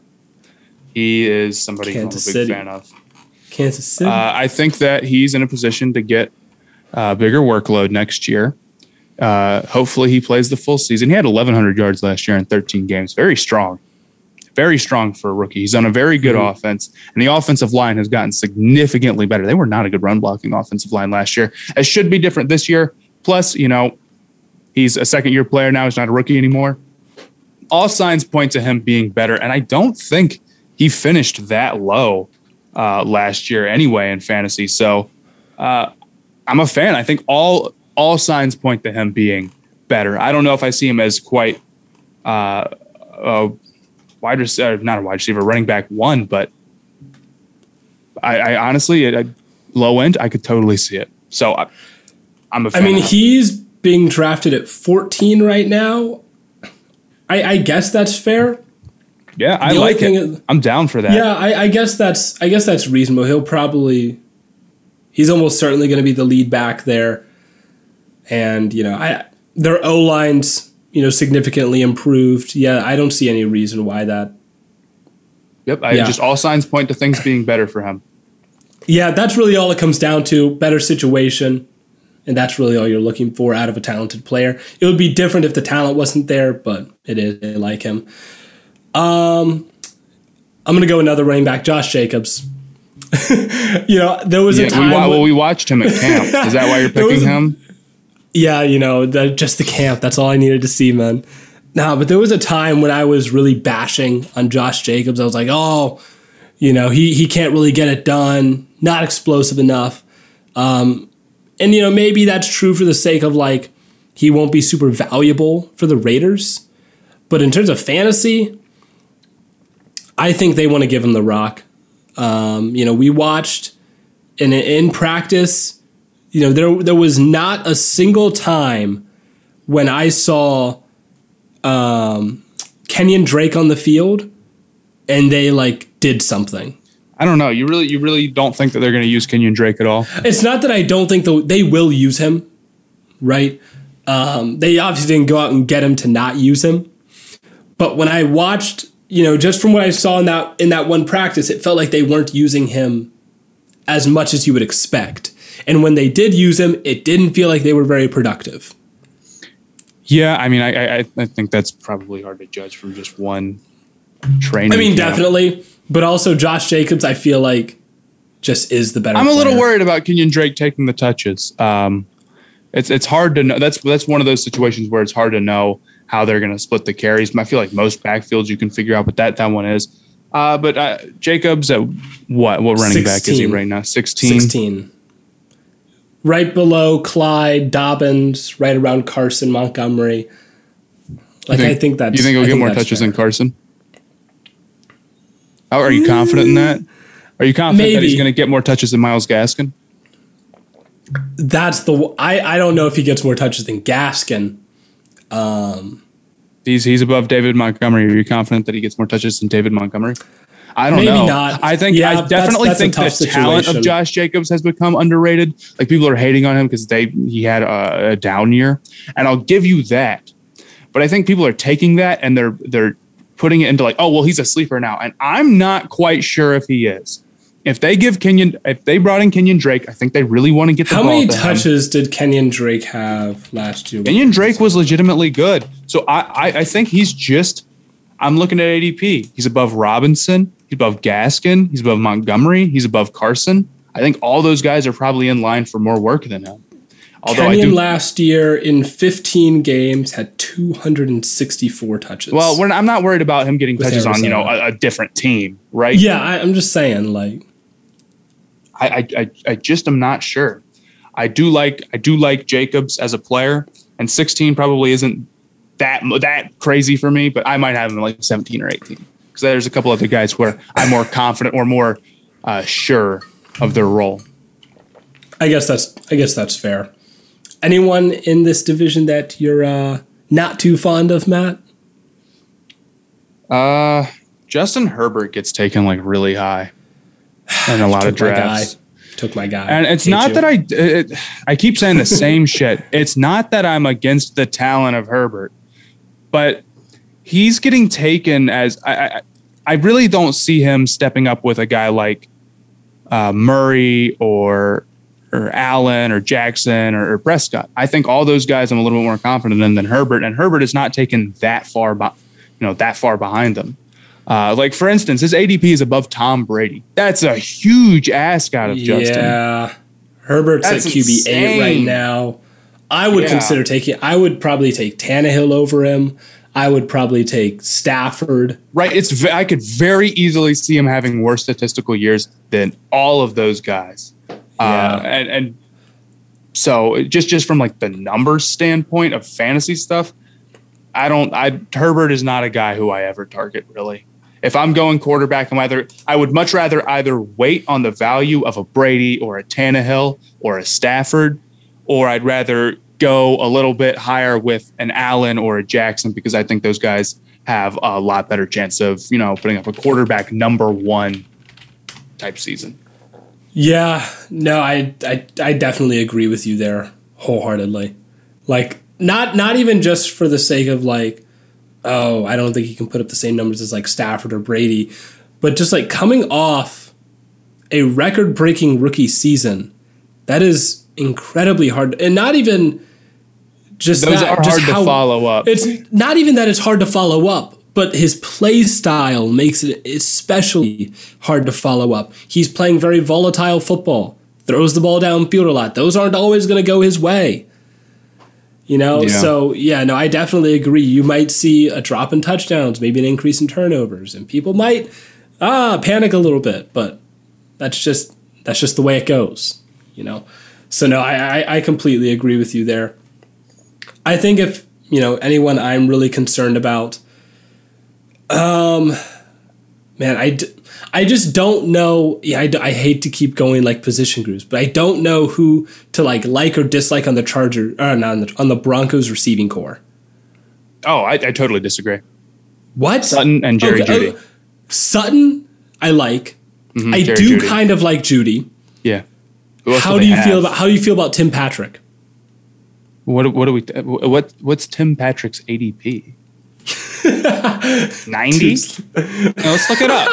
He is somebody Kansas I'm a big City. fan of. Kansas City. Uh, I think that he's in a position to get a uh, bigger workload next year. Uh, hopefully he plays the full season. He had eleven hundred yards last year in thirteen games. Very strong. Very strong for a rookie. He's on a very good mm-hmm. offense, and the offensive line has gotten significantly better. They were not a good run-blocking offensive line last year. It should be different this year. Plus, you know, he's a second-year player now. He's not a rookie anymore. All signs point to him being better, and I don't think – he finished that low uh, last year anyway in fantasy. So uh, I'm a fan. I think all all signs point to him being better. I don't know if I see him as quite uh, a wide receiver, not a wide receiver, running back one, but I, I honestly, at low end, I could totally see it. So I, I'm a fan. I mean, he's being drafted at fourteen right now. I, I guess that's fair. Yeah, I like it. Is, I'm down for that. Yeah, I, I guess that's I guess that's reasonable. He'll probably, he's almost certainly going to be the lead back there, and you know, I their O line's you know significantly improved. Yeah, I don't see any reason why that. Yep, I yeah. just all signs point to things being better for him. Yeah, that's really all it comes down to. Better situation, and that's really all you're looking for out of a talented player. It would be different if the talent wasn't there, but it is. I like him. Um, I'm going to go another running back, Josh Jacobs. you know, there was yeah, a time... We, well, when, we watched him at camp. Is that why you're picking a, him? Yeah, you know, the, just the camp. That's all I needed to see, man. Nah, but there was a time when I was really bashing on Josh Jacobs. I was like, oh, you know, he, he can't really get it done. Not explosive enough. Um, and, you know, maybe that's true for the sake of, like, he won't be super valuable for the Raiders. But in terms of fantasy... I think they want to give him the rock. Um, you know, we watched in in practice, you know, there there was not a single time when I saw um, Kenyon Drake on the field and they like did something. I don't know. You really you really don't think that they're going to use Kenyon Drake at all? It's not that I don't think the, they will use him, right? Um, they obviously didn't go out and get him to not use him. But when I watched... You know, just from what I saw in that in that one practice, it felt like they weren't using him as much as you would expect. And when they did use him, it didn't feel like they were very productive. Yeah, I mean, I I, I think that's probably hard to judge from just one training. I mean, definitely. Know. But also Josh Jacobs, I feel like, just is the better I'm a player. Little worried about Kenyon Drake taking the touches. Um, it's it's hard to know. That's, that's one of those situations where it's hard to know how they're going to split the carries. I feel like most backfields you can figure out what that, that one is. Uh, but uh, Jacobs, at what what running sixteen. Back is he right now? sixteen? sixteen. Right below Clyde, Dobbins, right around Carson, Montgomery. Like, think, I think that's... You think he'll get more touches fair. than Carson? How, are you mm, confident in that? Are you confident maybe. that he's going to get more touches than Miles Gaskin? That's the... I, I don't know if he gets more touches than Gaskin. Um, he's he's above David Montgomery. Are you confident that he gets more touches than David Montgomery? I don't maybe know. Maybe not. I think yeah, I definitely that's, that's think the situation. Talent of Josh Jacobs has become underrated. Like, people are hating on him because they he had a, a down year, and I'll give you that. But I think people are taking that and they're they're putting it into like, oh well, he's a sleeper now, and I'm not quite sure if he is. if they give Kenyon, if they brought in Kenyon Drake, I think they really want to get the How ball. How many touches him. did Kenyon Drake have last year? Kenyon Drake was legitimately good. So I, I, I think he's just, I'm looking at A D P. He's above Robinson. He's above Gaskin. He's above Montgomery. He's above Carson. I think all those guys are probably in line for more work than him. Although Kenyon I do, last year in fifteen games had two hundred sixty-four touches. Well, we're not, I'm not worried about him getting touches on, you know, a, a different team, right? Yeah, I, I'm just saying, like, I, I, I just am not sure. I do like, I do like Jacobs as a player, and sixteen probably isn't that that crazy for me, but I might have him like seventeen or eighteen because there's a couple other guys where I'm more confident or more uh, sure of their role. I guess that's, I guess that's fair. Anyone in this division that you're uh, not too fond of, Matt? Uh, Justin Herbert gets taken like really high in a lot of drafts. My Took my guy. And it's Hate not you. that I it, I keep saying the same shit. It's not that I'm against the talent of Herbert, but he's getting taken as I I, I really don't see him stepping up with a guy like uh, Murray or. or Allen or Jackson or, or Prescott. I think all those guys I'm a little bit more confident in than Herbert, and Herbert is not taken that far, by, you know, that far behind them. Uh, like for instance, his A D P is above Tom Brady. That's a huge ask out of yeah. Justin. Yeah, Herbert's That's at Q B eight right now. I would yeah. consider taking. I would probably take Tannehill over him. I would probably take Stafford. Right. It's. I could very easily see him having worse statistical years than all of those guys. Uh, yeah. and, and so just, just from like the numbers standpoint of fantasy stuff, I don't, I, Herbert is not a guy who I ever target really. If I'm going quarterback, I'm either, I would much rather either wait on the value of a Brady or a Tannehill or a Stafford, or I'd rather go a little bit higher with an Allen or a Jackson, because I think those guys have a lot better chance of, you know, putting up a quarterback number one type season. Yeah, no, I, I I definitely agree with you there wholeheartedly. Like, not not even just for the sake of like, oh, I don't think he can put up the same numbers as like Stafford or Brady, but just like coming off a record-breaking rookie season, that is incredibly hard, and not even just those that, are just hard how, to follow up. It's not even that it's hard to follow up. But his play style makes it especially hard to follow up. He's playing very volatile football, throws the ball downfield a lot. Those aren't always going to go his way. You know, yeah. so, yeah, no, I definitely agree. You might see a drop in touchdowns, maybe an increase in turnovers, and people might ah panic a little bit. But that's just that's just the way it goes, you know. So, no, I, I, I completely agree with you there. I think if, you know, anyone I'm really concerned about, Um, man, I, d- I just don't know. Yeah, I, d- I hate to keep going like position groups, but I don't know who to like, like or dislike on the Charger or not on the, on the Broncos receiving core. Oh, I, I totally disagree. What? Sutton and Jerry okay. Jeudy. Uh, Sutton, I like. Mm-hmm, I Jerry do Jeudy. kind of like Jeudy. Yeah. How do, do you have? feel about how do you feel about Tim Patrick? What what do we th- what what's Tim Patrick's A D P? ninety Let's look it up.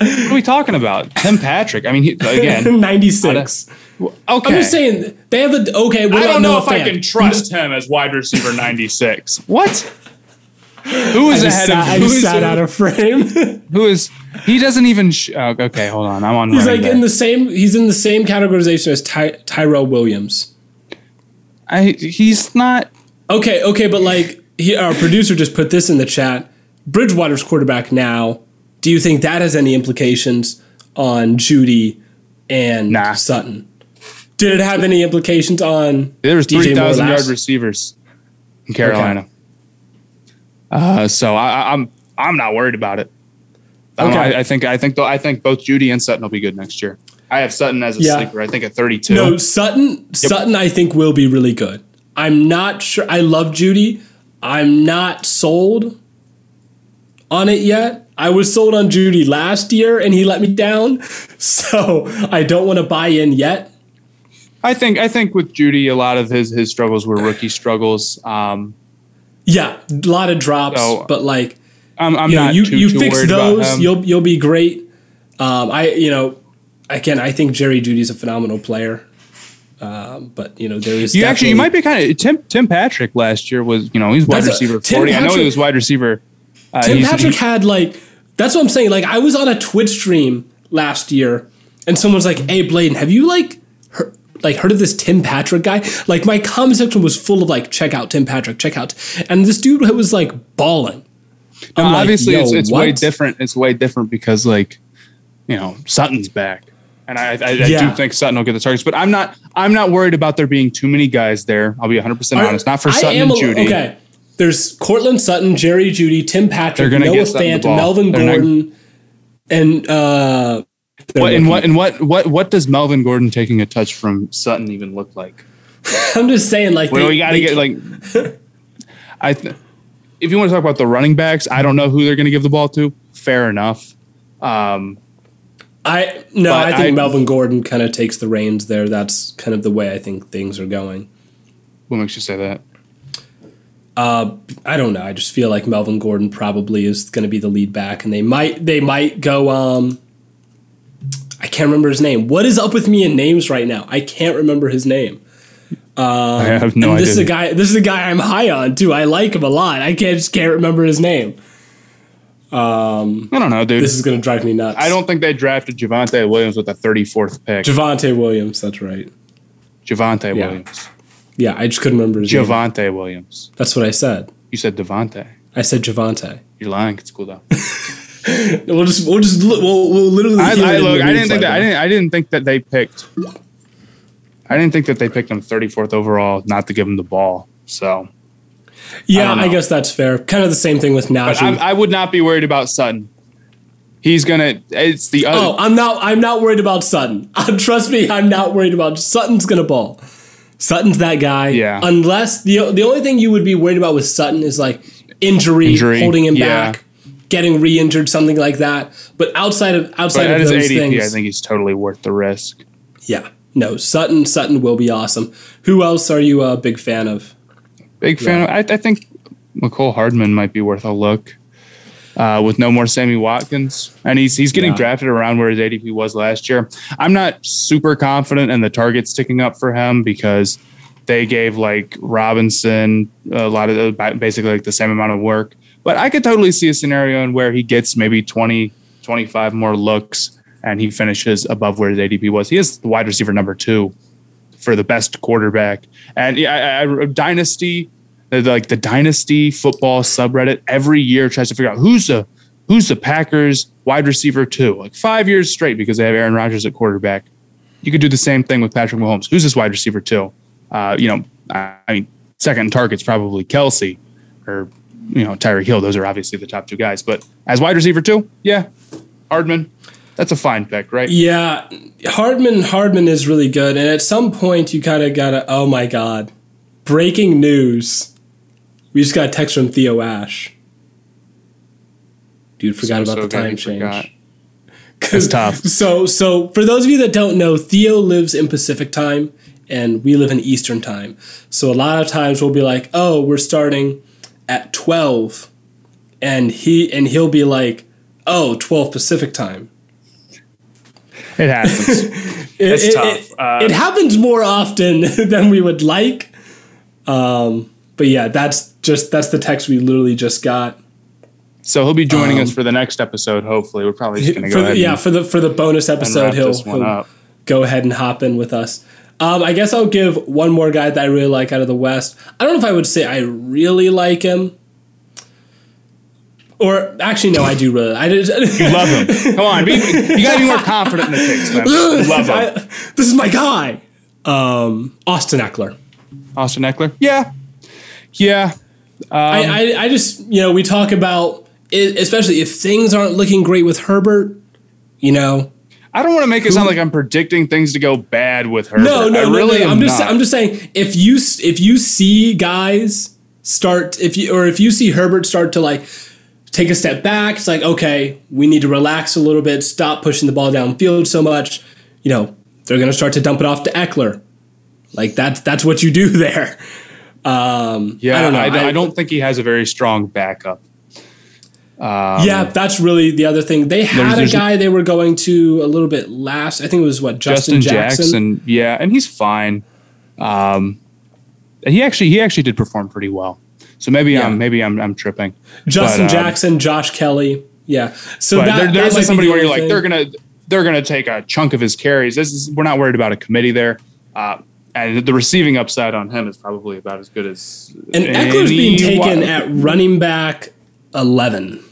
What are we talking about? Tim Patrick. I mean, he, again, ninety-six Okay. I'm just saying they have a okay. We I don't know if fan. I can trust him as wide receiver ninety-six What? Who is ahead sat, of? Who is sat out of frame? Who is? He doesn't even. Sh- oh, okay, hold on. I'm on. He's like there. in the same. He's in the same categorization as Ty, Tyrell Williams. I. He's not. Okay. Okay, but like. He, our producer just put this in the chat. Bridgewater's quarterback now. Do you think that has any implications on Jeudy and nah. Sutton? Did it have any implications on There was three thousand yard receivers in Carolina. Okay. Uh, so I, I'm I'm not worried about it. I, okay. I, I think I think I think both Jeudy and Sutton will be good next year. I have Sutton as a yeah. sleeper. I think at thirty-two No, Sutton yep. Sutton I think will be really good. I'm not sure. I love Jeudy. I'm not sold on it yet. I was sold on Jeudy last year, and he let me down, so I don't want to buy in yet. I think I think with Jeudy, a lot of his his struggles were rookie struggles. Um, yeah, a lot of drops, so but like I'm, I'm you know, not you, too, you too fix worried those, about him. You'll you'll be great. Um, I you know again, I think Jerry Jeudy's a phenomenal player. Um, but, you know, there is. You actually, you might be kind of. Tim, Tim Patrick last year was, you know, he's wide receiver forty. Patrick, I know he was wide receiver. Uh, Tim Patrick had like. That's what I'm saying. Like, I was on a Twitch stream last year and someone's like, hey, Blaiden, have you like. Like, heard of this Tim Patrick guy? Like, my comment section was full of, like, check out Tim Patrick, check out. And this dude was, like, bawling. And um, obviously, like, it's, it's way different. It's way different because, like, you know, Sutton's back. And I, I, yeah. I do think Sutton will get the targets. But I'm not I'm not worried about there being too many guys there. I'll be one hundred percent I, honest. Not for I Sutton am, and Jeudy. Okay. There's Courtland Sutton, Jerry Jeudy, Tim Patrick, Noah Fant, Melvin They're Gordon, not, and... uh What, and what and what what what does Melvin Gordon taking a touch from Sutton even look like? I'm just saying, like, well, we got to get like. I, th- if you want to talk about the running backs, I don't know who they're going to give the ball to. Fair enough. Um, I no, I think I, Melvin Gordon kind of takes the reins there. That's kind of the way I think things are going. What makes you say that? Uh, I don't know. I just feel like Melvin Gordon probably is going to be the lead back, and they might they might go. Um, I can't remember his name. What is up with me in names right now? I can't remember his name. Um, I have no and this idea. This is a guy. This is a guy I'm high on too. I like him a lot. I can't just can't remember his name. Um, I don't know, dude. This is gonna drive me nuts. I don't think they drafted Javonte Williams with the thirty-fourth pick. Javonte Williams. That's right. Javonte yeah. Williams. Yeah, I just couldn't remember his Javonte name. Javonte Williams. That's what I said. You said Devontae. I said Javonte. You're lying. It's cool though. We'll just we'll just we'll, we'll literally. I, I, look, I didn't think that I didn't I didn't think that they picked. I didn't think that they picked him thirty-fourth overall, not to give him the ball. So, yeah, I, I guess that's fair. Kind of the same thing with Najee. I, I would not be worried about Sutton. He's gonna. It's the other. Oh, I'm not. I'm not worried about Sutton. Trust me, I'm not worried about Sutton's gonna ball. Sutton's that guy. Yeah. Unless the the only thing you would be worried about with Sutton is like injury, injury holding him yeah. back. Getting re-injured, something like that. But outside of outside but of those A D P, things, I think he's totally worth the risk. Yeah, no, Sutton Sutton will be awesome. Who else are you a big fan of? Big fan. Yeah. Of, I, I think McCole Hardman might be worth a look. Uh, with no more Sammy Watkins, and he's he's getting yeah. drafted around where his A D P was last year. I'm not super confident in the targets ticking up for him because they gave like Robinson a lot of basically like the same amount of work. But I could totally see a scenario in where he gets maybe twenty, twenty-five more looks and he finishes above where his A D P was. He is the wide receiver number two for the best quarterback. And yeah, I, I, Dynasty, like the Dynasty football subreddit, every year tries to figure out who's the, who's the Packers wide receiver two, like five years straight because they have Aaron Rodgers at quarterback. You could do the same thing with Patrick Mahomes. Who's this wide receiver two? Uh, you know, I, I mean, second target's probably Kelsey or you know, Tyreek Hill, those are obviously the top two guys. But as wide receiver two, yeah, Hardman, that's a fine pick, right? Yeah, Hardman, Hardman is really good. And at some point, you kind of got to, oh, my God, breaking news. We just got a text from Theo Ash. Dude, forgot so, about so the time change. That's tough. So, so for those of you that don't know, Theo lives in Pacific time, and we live in Eastern time. So a lot of times we'll be like, oh, we're starting at twelve and he and he'll be like, oh, twelve Pacific time. It happens. it, it's it, tough. It, uh, it happens more often than we would like. Um, but yeah, that's just that's the text we literally just got. So he'll be joining um, us for the next episode. Hopefully, we're probably just going to go the, ahead. Yeah, and, for the for the bonus episode, he'll, he'll go ahead and hop in with us. Um, I guess I'll give one more guy that I really like out of the West. I don't know if I would say I really like him. Or, actually, no, I do really. I did. You love him. Come on. Be, you got to be more confident in the picks, man. You love him. I, this is my guy. Um, Austin Eckler. Austin Eckler? Yeah. Yeah. Um, I, I, I just, you know, we talk about, it, especially if things aren't looking great with Herbert, you know. I don't want to make it sound like I'm predicting things to go bad with her. No, no, I really no, no. I'm just, not. I'm just saying if you if you see guys start if you or if you see Herbert start to like take a step back, it's like okay, we need to relax a little bit, stop pushing the ball downfield so much. You know, they're going to start to dump it off to Eckler. Like that's that's what you do there. Um, yeah, I don't know. I, I don't think he has a very strong backup. Um, yeah, that's really the other thing. They had there's, there's a guy they were going to a little bit last. I think it was, what, Justin, Justin Jackson? Jackson? Yeah, and he's fine. Um, he actually he actually did perform pretty well. So maybe yeah. I'm maybe I'm I'm tripping. Justin but, Jackson, um, Josh Kelly, yeah. So that, there, there's that like somebody where you're thing. like they're gonna they're gonna take a chunk of his carries. This is, we're not worried about a committee there, uh, and the receiving upside on him is probably about as good as. And Eckler's being taken w- at running back eleven.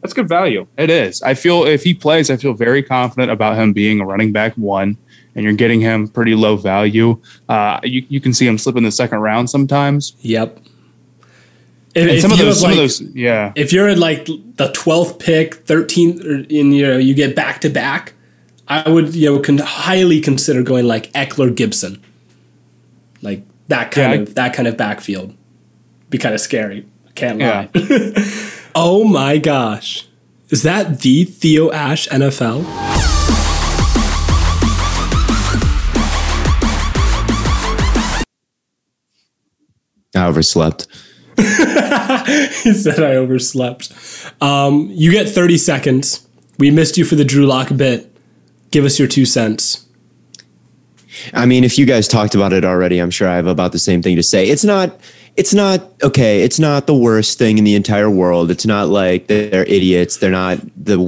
That's good value. It is. I feel if he plays, I feel very confident about him being a running back one. And you're getting him pretty low value. Uh, you you can see him slip in the second round sometimes. Yep. If, and some, if of those, some like, of those, yeah. If you're at like the twelfth pick, thirteenth, and you know you get back to back, I would you know can highly consider going like Eckler Gibson, like that kind yeah, of I, that kind of backfield. Be kind of scary. Can't lie. Yeah. Oh my gosh, is that the Theo Ash N F L? I overslept. He said I overslept. Um, you get thirty seconds. We missed you for the Drew Lock bit. Give us your two cents. I mean, if you guys talked about it already, I'm sure I have about the same thing to say. It's not, it's not, okay, it's not the worst thing in the entire world. It's not like they're idiots. They're not the